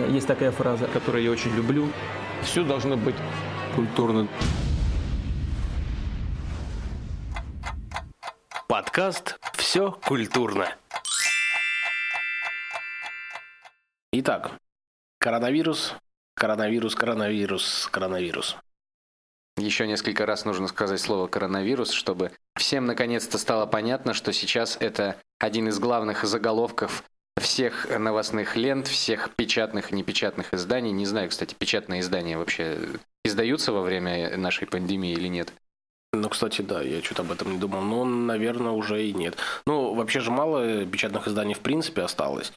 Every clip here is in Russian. Есть такая фраза, которую я очень люблю. Все должно быть культурно. Подкаст «Все культурно». Итак, коронавирус. Еще несколько раз нужно сказать слово «коронавирус», чтобы всем наконец-то стало понятно, что сейчас это один из главных заголовков всех новостных лент, всех печатных и непечатных изданий. Не знаю, кстати, печатные издания вообще издаются во время нашей пандемии или нет. Ну, кстати, да, я что-то об этом не думал, но, наверное, уже и нет. Ну, вообще же мало печатных изданий в принципе осталось.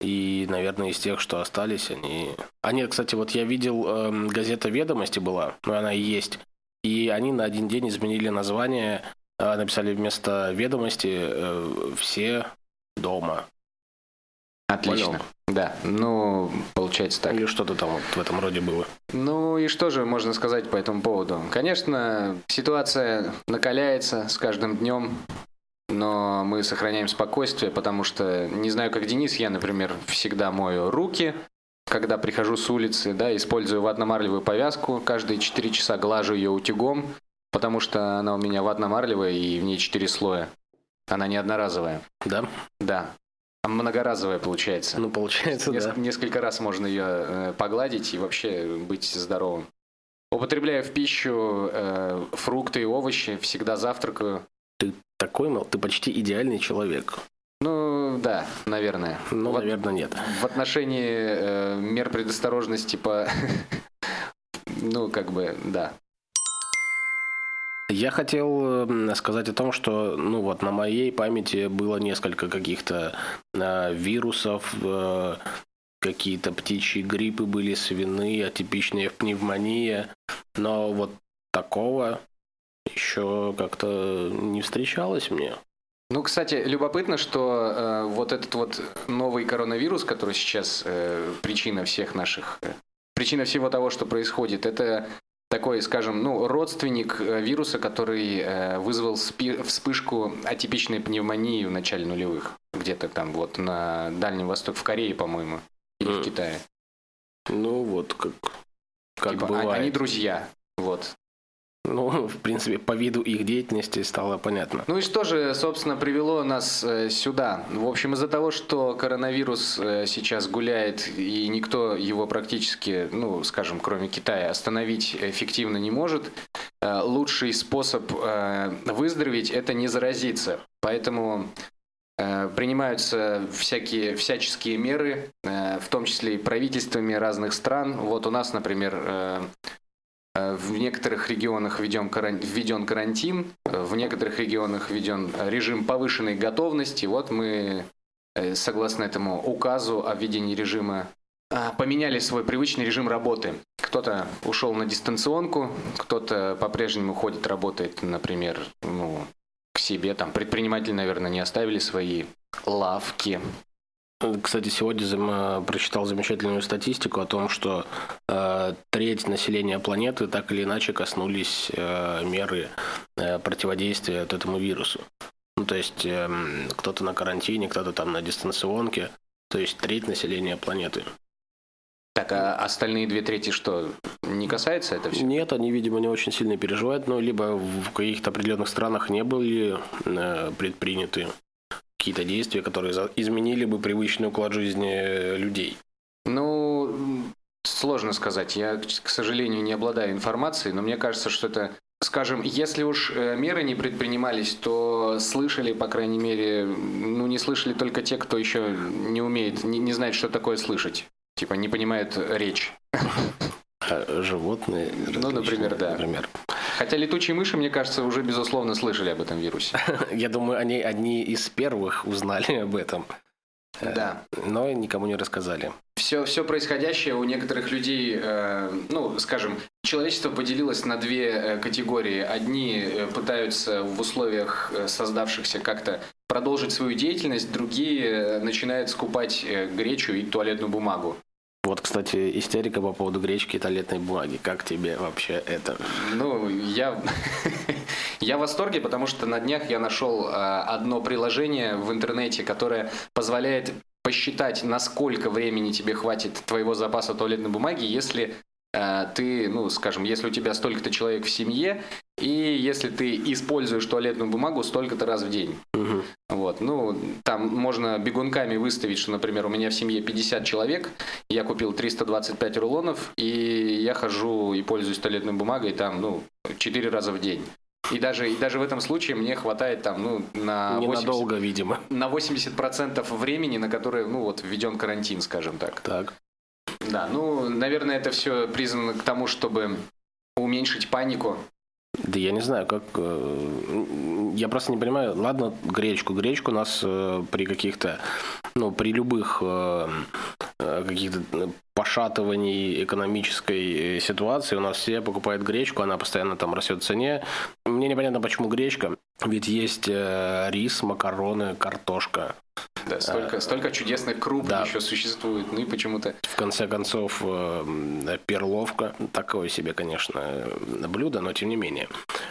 И, наверное, из тех, что остались, они... А нет, кстати, вот я видел, газета «Ведомости» была, но она и есть. И они на один день изменили название, написали вместо «Ведомости» «Все дома». Отлично. Понял? Да, ну, получается так. Или что-то там вот в этом роде было. Ну и что же можно сказать по этому поводу? Конечно, ситуация накаляется с каждым днем, но мы сохраняем спокойствие, потому что, не знаю, как Денис, я, например, всегда мою руки, когда прихожу с улицы, да, использую ватно-марлевую повязку, каждые 4 часа глажу ее утюгом, потому что она у меня ватно-марлевая и в ней 4 слоя. Она не одноразовая. Да? Да. Многоразовая получается. Ну, получается, да. Несколько раз можно ее погладить и вообще быть здоровым. Употребляю в пищу фрукты и овощи, всегда завтракаю. Ты такой, мол, ты почти идеальный человек. Ну, да, наверное. Ну, наверное, нет. В отношении мер предосторожности по... Ну, как бы, да. Я хотел сказать о том, что, ну вот, на моей памяти было несколько каких-то вирусов, какие-то птичьи гриппы были, свиные, атипичная пневмония, но вот такого еще как-то не встречалось мне. Ну, кстати, любопытно, что вот этот вот новый коронавирус, который сейчас причина всего того, что происходит, это... Такой, скажем, ну, родственник вируса, который вызвал вспышку атипичной пневмонии в начале нулевых. Где-то там вот на Дальнем Востоке, в Корее, по-моему, или в Китае. Ну, вот как типа, бывает. Они друзья, вот. Ну, в принципе, по виду их деятельности стало понятно. Ну и что же, собственно, привело нас сюда? В общем, из-за того, что коронавирус сейчас гуляет, и никто его практически, ну, скажем, кроме Китая, остановить эффективно не может, лучший способ выздороветь – это не заразиться. Поэтому принимаются всяческие меры, в том числе и правительствами разных стран. Вот у нас, например, в некоторых регионах введен карантин, в некоторых регионах введен режим повышенной готовности. Вот мы, согласно этому указу о введении режима, поменяли свой привычный режим работы. Кто-то ушел на дистанционку, кто-то по-прежнему ходит, работает, например, ну, к себе. Там предприниматели, наверное, не оставили свои лавки. Кстати, сегодня прочитал замечательную статистику о том, что треть населения планеты так или иначе коснулись меры противодействия от этому вирусу. Ну, то есть кто-то на карантине, кто-то там на дистанционке. То есть треть населения планеты. Так, а остальные две трети что, не касается это все? Нет, они, видимо, не очень сильно переживают, но либо в каких-то определенных странах не были предприняты какие-то действия, которые изменили бы привычный уклад жизни людей? Ну, сложно сказать. Я, к сожалению, не обладаю информацией, но мне кажется, что это, скажем, если уж меры не предпринимались, то слышали, по крайней мере, ну, не слышали только те, кто еще не умеет, не знает, что такое слышать. Типа, не понимает речь. Животные. Ну, например, да. Например. Хотя летучие мыши, мне кажется, уже, безусловно, слышали об этом вирусе. Я думаю, они одни из первых узнали об этом. Да. Но никому не рассказали. Все происходящее у некоторых людей, ну, скажем, человечество поделилось на две категории. Одни пытаются в условиях создавшихся как-то продолжить свою деятельность, другие начинают скупать гречу и туалетную бумагу. Вот, кстати, истерика по поводу гречки и туалетной бумаги. Как тебе вообще это? Ну, я в восторге, потому что на днях я нашел одно приложение в интернете, которое позволяет посчитать, насколько времени тебе хватит твоего запаса туалетной бумаги, если ты, ну, скажем, если у тебя столько-то человек в семье, и если ты используешь туалетную бумагу столько-то раз в день. Угу. Вот, ну, там можно бегунками выставить, что, например, у меня в семье 50 человек, я купил 325 рулонов, и я хожу и пользуюсь туалетной бумагой там, ну, 4 раза в день. И даже в этом случае мне хватает там, ну, на 80%, ненадолго, видимо. На 80% времени, на которое, ну, вот, введен карантин, скажем так. Так. Да, ну, наверное, это все призвано к тому, чтобы уменьшить панику. Да я не знаю, как... Я просто не понимаю. Ладно, гречку. Гречку нас при каких-то... Ну, при любых каких-то пошатываний экономической ситуации у нас все покупают гречку, она постоянно там растет в цене. Мне непонятно, почему гречка. Ведь есть рис, макароны, картошка. Да, столько чудесных круп, да, еще существует, ну и почему-то... В конце концов, перловка, такое себе, конечно, блюдо, но тем не менее.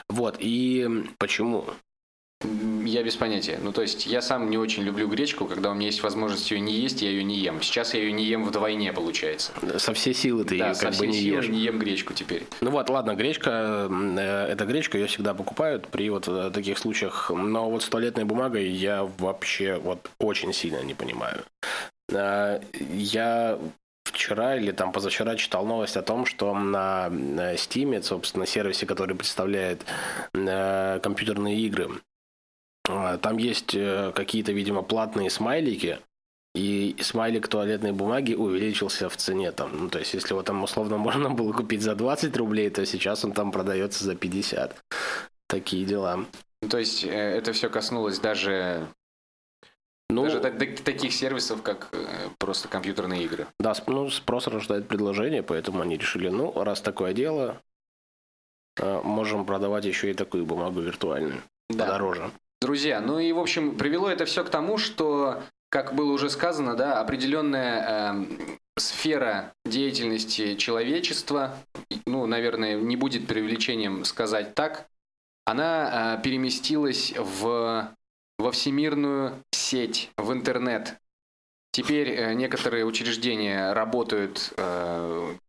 Вот, и почему? Я без понятия. Ну, то есть, я сам не очень люблю гречку, когда у меня есть возможность ее не есть, я ее не ем. Сейчас я ее не ем вдвойне, получается. Со всей силы ты ее как бы не ешь. Да, со всей силы не ем гречку теперь. Ну вот, ладно, гречка, эта гречка, ее всегда покупают при вот таких случаях. Но вот с туалетной бумагой я вообще вот очень сильно не понимаю. Я... Вчера или там позавчера читал новость о том, что на Steam, собственно, сервисе, который представляет компьютерные игры, там есть какие-то, видимо, платные смайлики, и смайлик туалетной бумаги увеличился в цене там. Ну, то есть, если его там условно можно было купить за 20 рублей, то сейчас он там продается за 50. Такие дела. То есть, это все коснулось даже... Ну, даже таких сервисов, как просто компьютерные игры. Да, ну, спрос рождает предложение, поэтому они решили, ну, раз такое дело, можем продавать еще и такую бумагу виртуальную, да, подороже. Друзья, ну и, в общем, привело это все к тому, что, как было уже сказано, да, определенная сфера деятельности человечества, ну, наверное, не будет преувеличением сказать так, она переместилась во всемирную сеть, в интернет. Теперь некоторые учреждения работают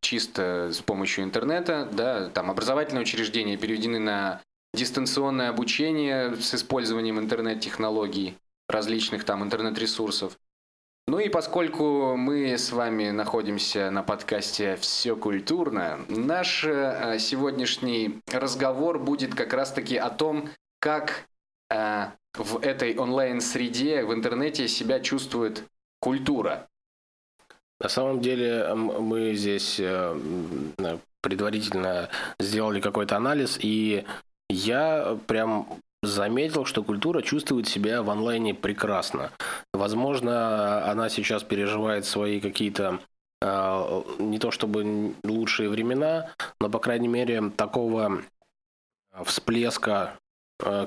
чисто с помощью интернета, да, там образовательные учреждения переведены на дистанционное обучение с использованием интернет-технологий, различных там интернет-ресурсов. Ну и поскольку мы с вами находимся на подкасте «Все культурно», наш сегодняшний разговор будет как раз-таки о том, как... в этой онлайн-среде, в интернете себя чувствует культура. На самом деле мы здесь предварительно сделали какой-то анализ, и я прям заметил, что культура чувствует себя в онлайне прекрасно. Возможно, она сейчас переживает свои какие-то не то чтобы лучшие времена, но, по крайней мере, такого всплеска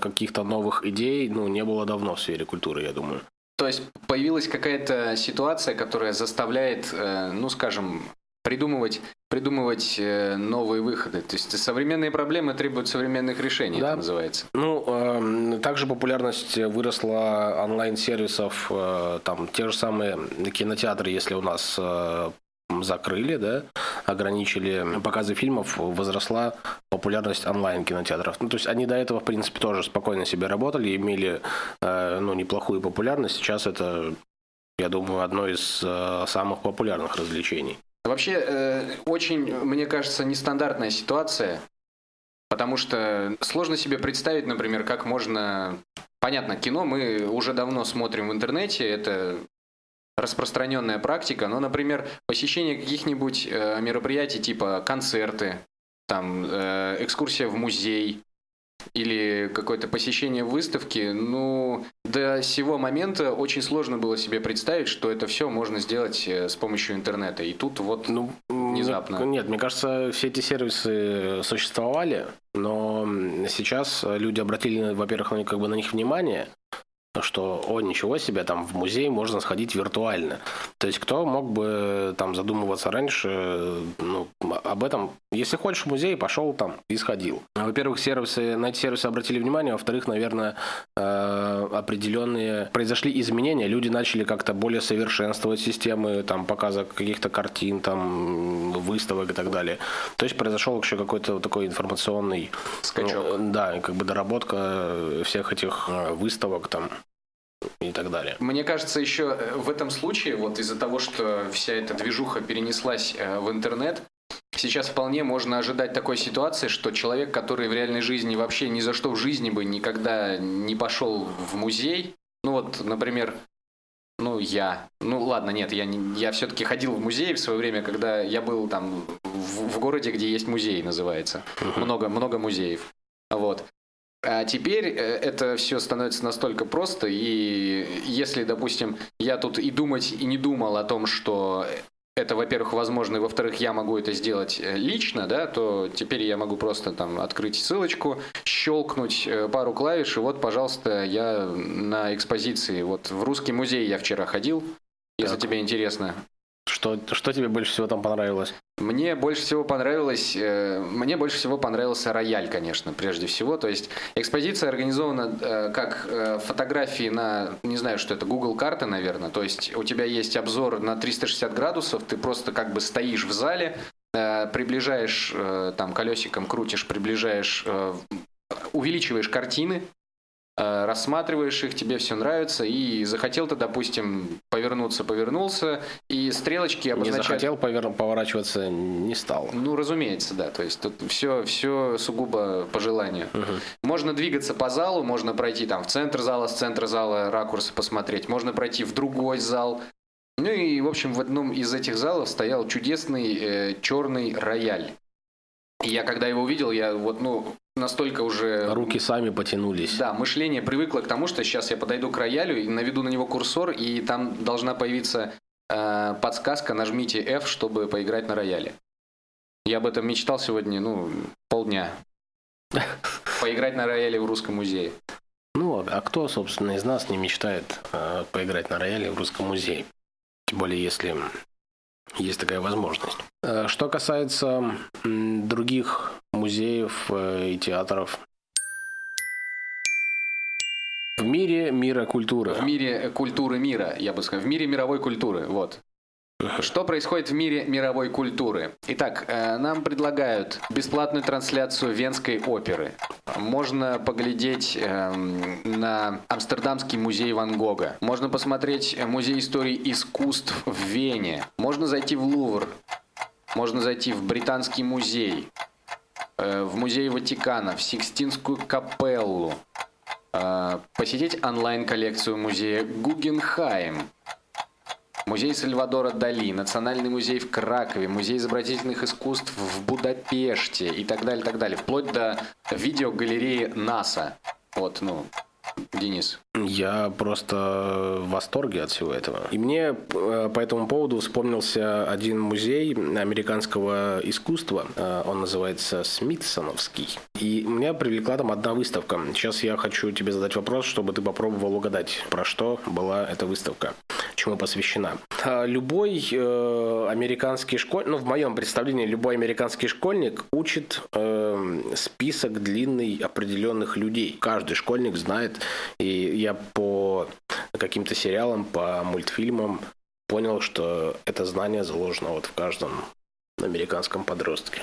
каких-то новых идей, ну, не было давно в сфере культуры, я думаю. То есть появилась какая-то ситуация, которая заставляет, ну, скажем, придумывать новые выходы. То есть современные проблемы требуют современных решений, да, это называется. Ну, также популярность выросла онлайн-сервисов, там, те же самые кинотеатры, если у нас закрыли, да, ограничили показы фильмов, возросла популярность онлайн-кинотеатров. Ну, то есть они до этого, в принципе, тоже спокойно себе работали, имели, ну, неплохую популярность. Сейчас это, я думаю, одно из самых популярных развлечений. Вообще, очень, мне кажется, нестандартная ситуация, потому что сложно себе представить, например, как можно... Понятно, кино мы уже давно смотрим в интернете, это... распространенная практика, но, например, посещение каких-нибудь мероприятий типа концерты, там, экскурсия в музей или какое-то посещение выставки, ну, до сего момента очень сложно было себе представить, что это все можно сделать с помощью интернета. И тут вот, ну, внезапно. Нет, мне кажется, все эти сервисы существовали, но сейчас люди обратили, во-первых, как бы на них внимание, что, о, ничего себе, там в музей можно сходить виртуально. То есть кто мог бы там задумываться раньше, ну, об этом? Если хочешь в музей, пошел там и сходил. Во-первых, на эти сервисы обратили внимание, во-вторых, наверное, определенные произошли изменения, люди начали как-то более совершенствовать системы там показа каких-то картин, там выставок и так далее. То есть произошел еще какой-то такой информационный скачок. Ну, да, как бы доработка всех этих выставок там и так далее. Мне кажется, еще в этом случае, вот из-за того, что вся эта движуха перенеслась в интернет, сейчас вполне можно ожидать такой ситуации, что человек, который в реальной жизни вообще ни за что в жизни бы никогда не пошел в музей, ну вот, например, я все-таки ходил в музей в свое время, когда я был там в городе, где есть музей, называется. Много музеев. Вот. А теперь это все становится настолько просто, и если, допустим, я тут и думать, и не думал о том, что это, во-первых, возможно, и, во-вторых, я могу это сделать лично, да, то теперь я могу просто там открыть ссылочку, щелкнуть пару клавиш, и вот, пожалуйста, я на экспозиции. Вот в Русский музей я вчера ходил, если тебе интересно. Что тебе больше всего там понравилось? Мне больше всего понравился рояль, конечно, прежде всего. То есть экспозиция организована как фотографии на, не знаю, что это, Google Карты, наверное. То есть у тебя есть обзор на 360 градусов, ты просто как бы стоишь в зале, приближаешь, там колесиком крутишь, приближаешь, увеличиваешь картины, рассматриваешь их, тебе все нравится, и захотел ты, допустим, повернулся, и стрелочки обозначают... Не захотел поворачиваться, не стал. Ну, разумеется, да, то есть тут все сугубо по желанию. Можно двигаться по залу, можно пройти там в центр зала, с центра зала ракурсы посмотреть, можно пройти в другой зал. Ну и, в общем, в одном из этих залов стоял чудесный черный рояль. И я, когда его увидел, я вот, настолько уже... Руки сами потянулись. Да, мышление привыкло к тому, что сейчас я подойду к роялю и наведу на него курсор, и там должна появиться подсказка «нажмите F», чтобы поиграть на рояле. Я об этом мечтал сегодня, полдня. Поиграть на рояле в Русском музее. Ну, а кто, собственно, из нас не мечтает поиграть на рояле в Русском музее? Тем более, если... есть такая возможность. Что касается других музеев и театров. В мире мира культуры. В мире культуры мира, я бы сказал. В мире мировой культуры, вот. Что происходит в мире мировой культуры? Итак, нам предлагают бесплатную трансляцию Венской оперы. Можно поглядеть на Амстердамский музей Ван Гога. Можно посмотреть Музей истории искусств в Вене. Можно зайти в Лувр. Можно зайти в Британский музей. В Музей Ватикана. В Сикстинскую капеллу. Посетить онлайн-коллекцию музея Гуггенхайм. Музей Сальвадора Дали, Национальный музей в Кракове, Музей изобразительных искусств в Будапеште и так далее, вплоть до видеогалереи НАСА. Вот, Денис. Я просто в восторге от всего этого. И мне по этому поводу вспомнился один музей американского искусства. Он называется Смитсоновский. И меня привлекла там одна выставка. Сейчас я хочу тебе задать вопрос, чтобы ты попробовал угадать, про что была эта выставка, чему посвящена. Любой американский школьник, в моем представлении, любой американский школьник учит список длинный определенных людей. Каждый школьник знает. И я по каким-то сериалам, по мультфильмам понял, что это знание заложено вот в каждом американском подростке.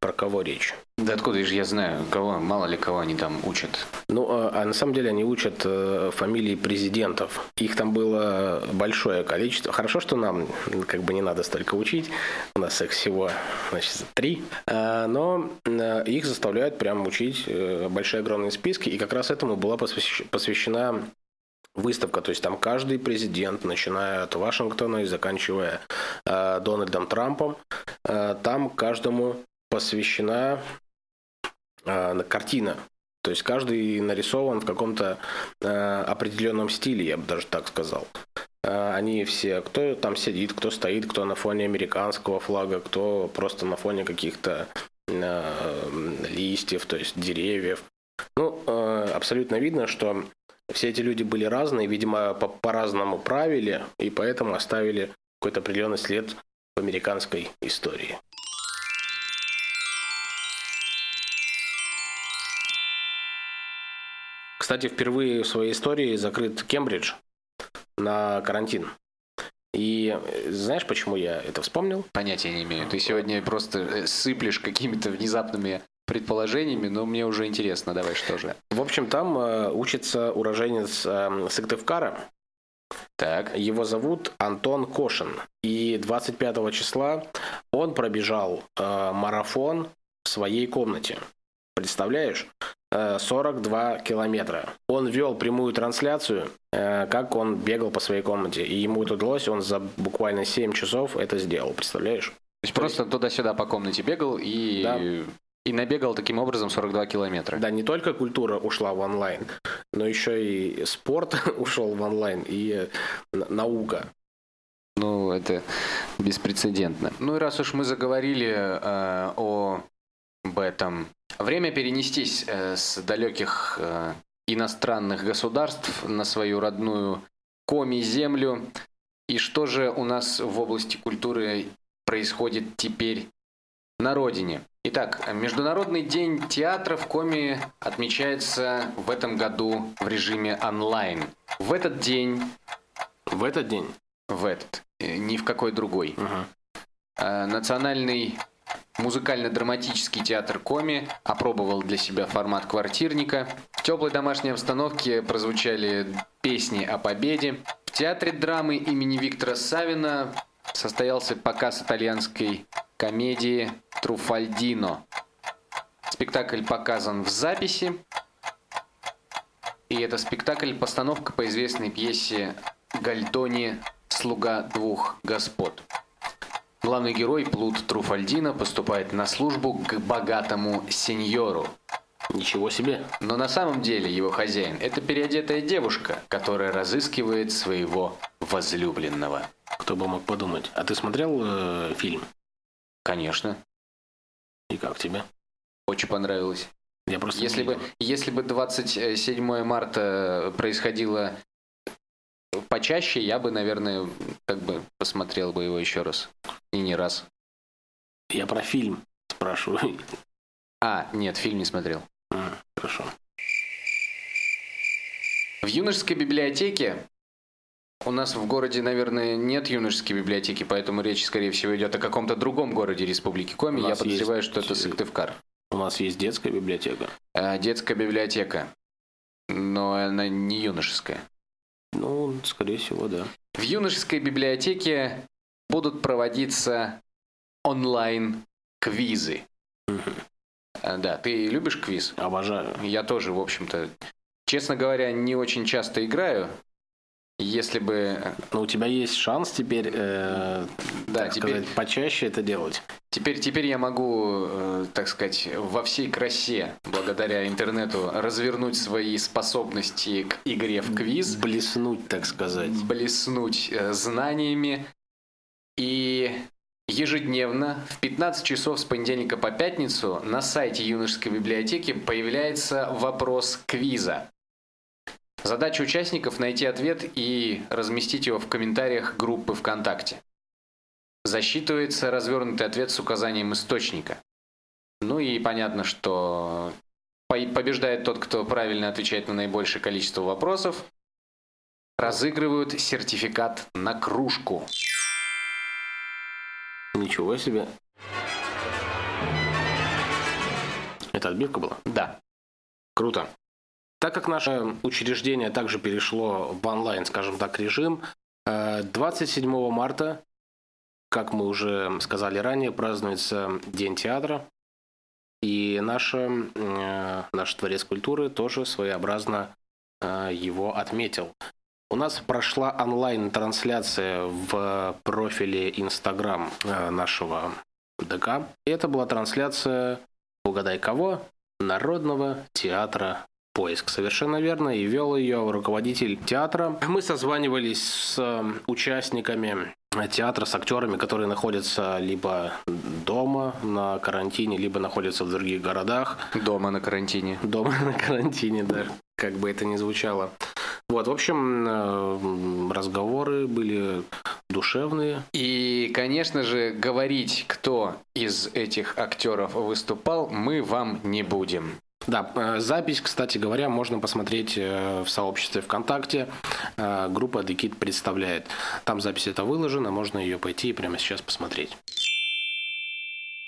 Про кого речь? Да откуда же я знаю, кого, мало ли кого они там учат. А на самом деле они учат фамилии президентов. Их там было большое количество. Хорошо, что нам как бы не надо столько учить. У нас их всего, значит, 3. Но их заставляют прям учить большие огромные списки. И как раз этому была посвящена выставка. То есть там каждый президент, начиная от Вашингтона и заканчивая Дональдом Трампом, там каждому посвящена картина. То есть каждый нарисован в каком-то определенном стиле, я бы даже так сказал. Они все, кто там сидит, кто стоит, кто на фоне американского флага, кто просто на фоне каких-то листьев, то есть деревьев. Абсолютно видно, что Все эти люди были разные, видимо, по-разному правили, и поэтому оставили какой-то определенный след в американской истории. Кстати, впервые в своей истории закрыт Кембридж на карантин. И знаешь, почему я это вспомнил? Понятия не имею. Ты сегодня просто сыплешь какими-то внезапными предположениями, но мне уже интересно. Давай, что же? В общем, там учится уроженец Сыктывкара. Так. Его зовут Антон Кошин. И 25 числа он пробежал марафон в своей комнате. Представляешь? 42 километра. Он вел прямую трансляцию, как он бегал по своей комнате. И ему это удалось, он за буквально 7 часов это сделал, представляешь? То есть просто туда-сюда по комнате бегал и... Да. И набегал таким образом 42 километра. Да, не только культура ушла в онлайн, но еще и спорт ушел в онлайн, и наука. Ну, это беспрецедентно. Ну и раз уж мы заговорили об этом, время перенестись с далеких иностранных государств на свою родную Коми-землю. И что же у нас в области культуры происходит теперь на родине? Итак, Международный день театра в Коми отмечается в этом году в режиме онлайн. В этот день, ни в какой другой. Угу. Национальный музыкально-драматический театр Коми опробовал для себя формат квартирника. В теплой домашней обстановке прозвучали песни о победе. В театре драмы имени Виктора Савина состоялся показ итальянской комедии «Труфальдино». Спектакль показан в записи. И это спектакль-постановка по известной пьесе Гольдони «Слуга двух господ». Главный герой, плут Труфальдино, поступает на службу к богатому сеньору. Ничего себе! Но на самом деле его хозяин – это переодетая девушка, которая разыскивает своего возлюбленного. Кто бы мог подумать. А ты смотрел фильм? Конечно. И как тебе? Очень понравилось. Я просто если бы 27 марта происходило почаще, я бы, наверное, посмотрел бы его еще раз. И не раз. Я про фильм спрашиваю. А, нет, фильм не смотрел. Хорошо. В юношеской библиотеке... У нас в городе, наверное, нет юношеской библиотеки, поэтому речь, скорее всего, идет о каком-то другом городе Республики Коми. Я подозреваю, что это Сыктывкар. У нас есть детская библиотека. Детская библиотека. Но она не юношеская. Ну, скорее всего, да. В юношеской библиотеке будут проводиться онлайн-квизы. Угу. Да, ты любишь квиз? Обожаю. Я тоже, в общем-то. Честно говоря, не очень часто играю. Если бы... Но у тебя есть шанс теперь, теперь почаще это делать. Теперь я могу, так сказать, во всей красе, благодаря интернету, развернуть свои способности к игре в квиз. Блеснуть, так сказать. Блеснуть знаниями. И ежедневно в 15 часов с понедельника по пятницу на сайте юношеской библиотеки появляется вопрос квиза. Задача участников – найти ответ и разместить его в комментариях группы ВКонтакте. Засчитывается развернутый ответ с указанием источника. Ну и понятно, что побеждает тот, кто правильно отвечает на наибольшее количество вопросов. Разыгрывают сертификат на кружку. Ничего себе. Это отбивка была? Да. Круто. Так как наше учреждение также перешло в онлайн, скажем так, режим, 27 марта, как мы уже сказали ранее, празднуется День театра. И наш Творец культуры тоже своеобразно его отметил. У нас прошла онлайн-трансляция в профиле Инстаграм нашего ДК. Это была трансляция, угадай кого, Народного театра. Поиск, совершенно верно, и вел ее руководитель театра. Мы созванивались с участниками театра с актерами, которые находятся либо дома на карантине, либо находятся в других городах. Дома на карантине. Дома на карантине, да, как бы это ни звучало. Вот, в общем, разговоры были душевные. И, конечно же, говорить, кто из этих актеров выступал, мы вам не будем. Да, запись, кстати говоря, можно посмотреть в сообществе ВКонтакте. Группа TheKid представляет. Там запись эта выложена, можно ее пойти и прямо сейчас посмотреть.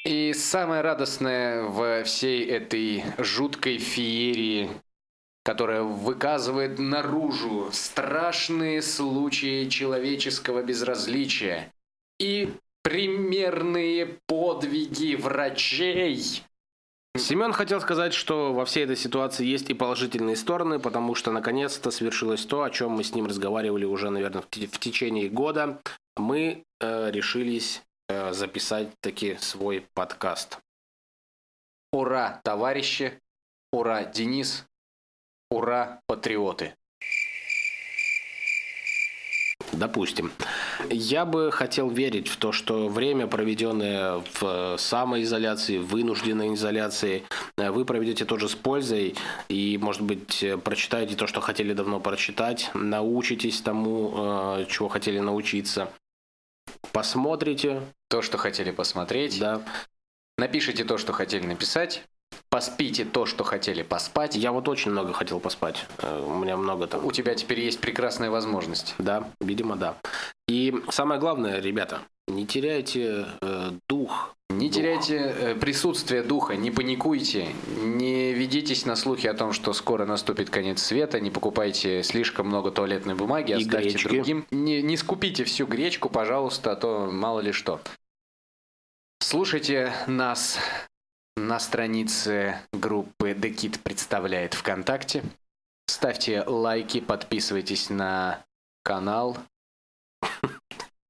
И самое радостное во всей этой жуткой феерии, которая выказывает наружу страшные случаи человеческого безразличия и примерные подвиги врачей. Семен хотел сказать, что во всей этой ситуации есть и положительные стороны, потому что наконец-то свершилось то, о чем мы с ним разговаривали уже, наверное, в течение года. Мы решились записать таки свой подкаст. Ура, товарищи! Ура, Денис! Ура, патриоты! Допустим. Я бы хотел верить в то, что время, проведенное в самоизоляции, вынужденной изоляции, вы проведете тоже с пользой и, может быть, прочитаете то, что хотели давно прочитать, научитесь тому, чего хотели научиться, посмотрите то, что хотели посмотреть, да. Напишите то, что хотели написать. Поспите то, что хотели поспать. Я вот очень много хотел поспать. У меня много там. У тебя теперь есть прекрасная возможность. Да, видимо, да. И самое главное, ребята, не теряйте дух. Не теряйте присутствие духа, не паникуйте, не ведитесь на слухи о том, что скоро наступит конец света, не покупайте слишком много туалетной бумаги, и оставьте гречки другим. Не скупите всю гречку, пожалуйста, а то мало ли что. Слушайте нас на странице группы TheKid представляет ВКонтакте. Ставьте лайки, подписывайтесь на канал.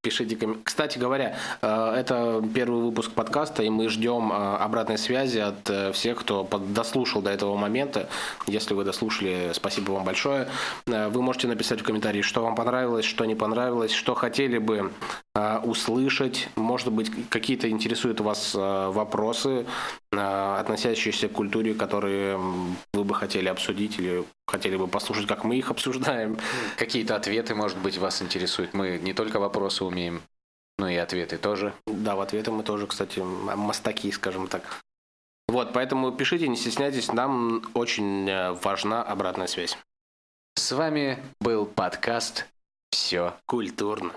Пишите комментарии. Кстати говоря, это первый выпуск подкаста, и мы ждем обратной связи от всех, кто дослушал до этого момента. Если вы дослушали, спасибо вам большое. Вы можете написать в комментарии, что вам понравилось, что не понравилось, что хотели бы услышать. Может быть, какие-то интересуют вас вопросы, относящиеся к культуре, которые вы бы хотели обсудить или хотели бы послушать, как мы их обсуждаем. Какие-то ответы, может быть, вас интересуют. Мы не только вопросы умеем, но и ответы тоже. Да, в ответы мы тоже, кстати, мастаки, скажем так. Вот, поэтому пишите, не стесняйтесь. Нам очень важна обратная связь. С вами был подкаст «Все культурно».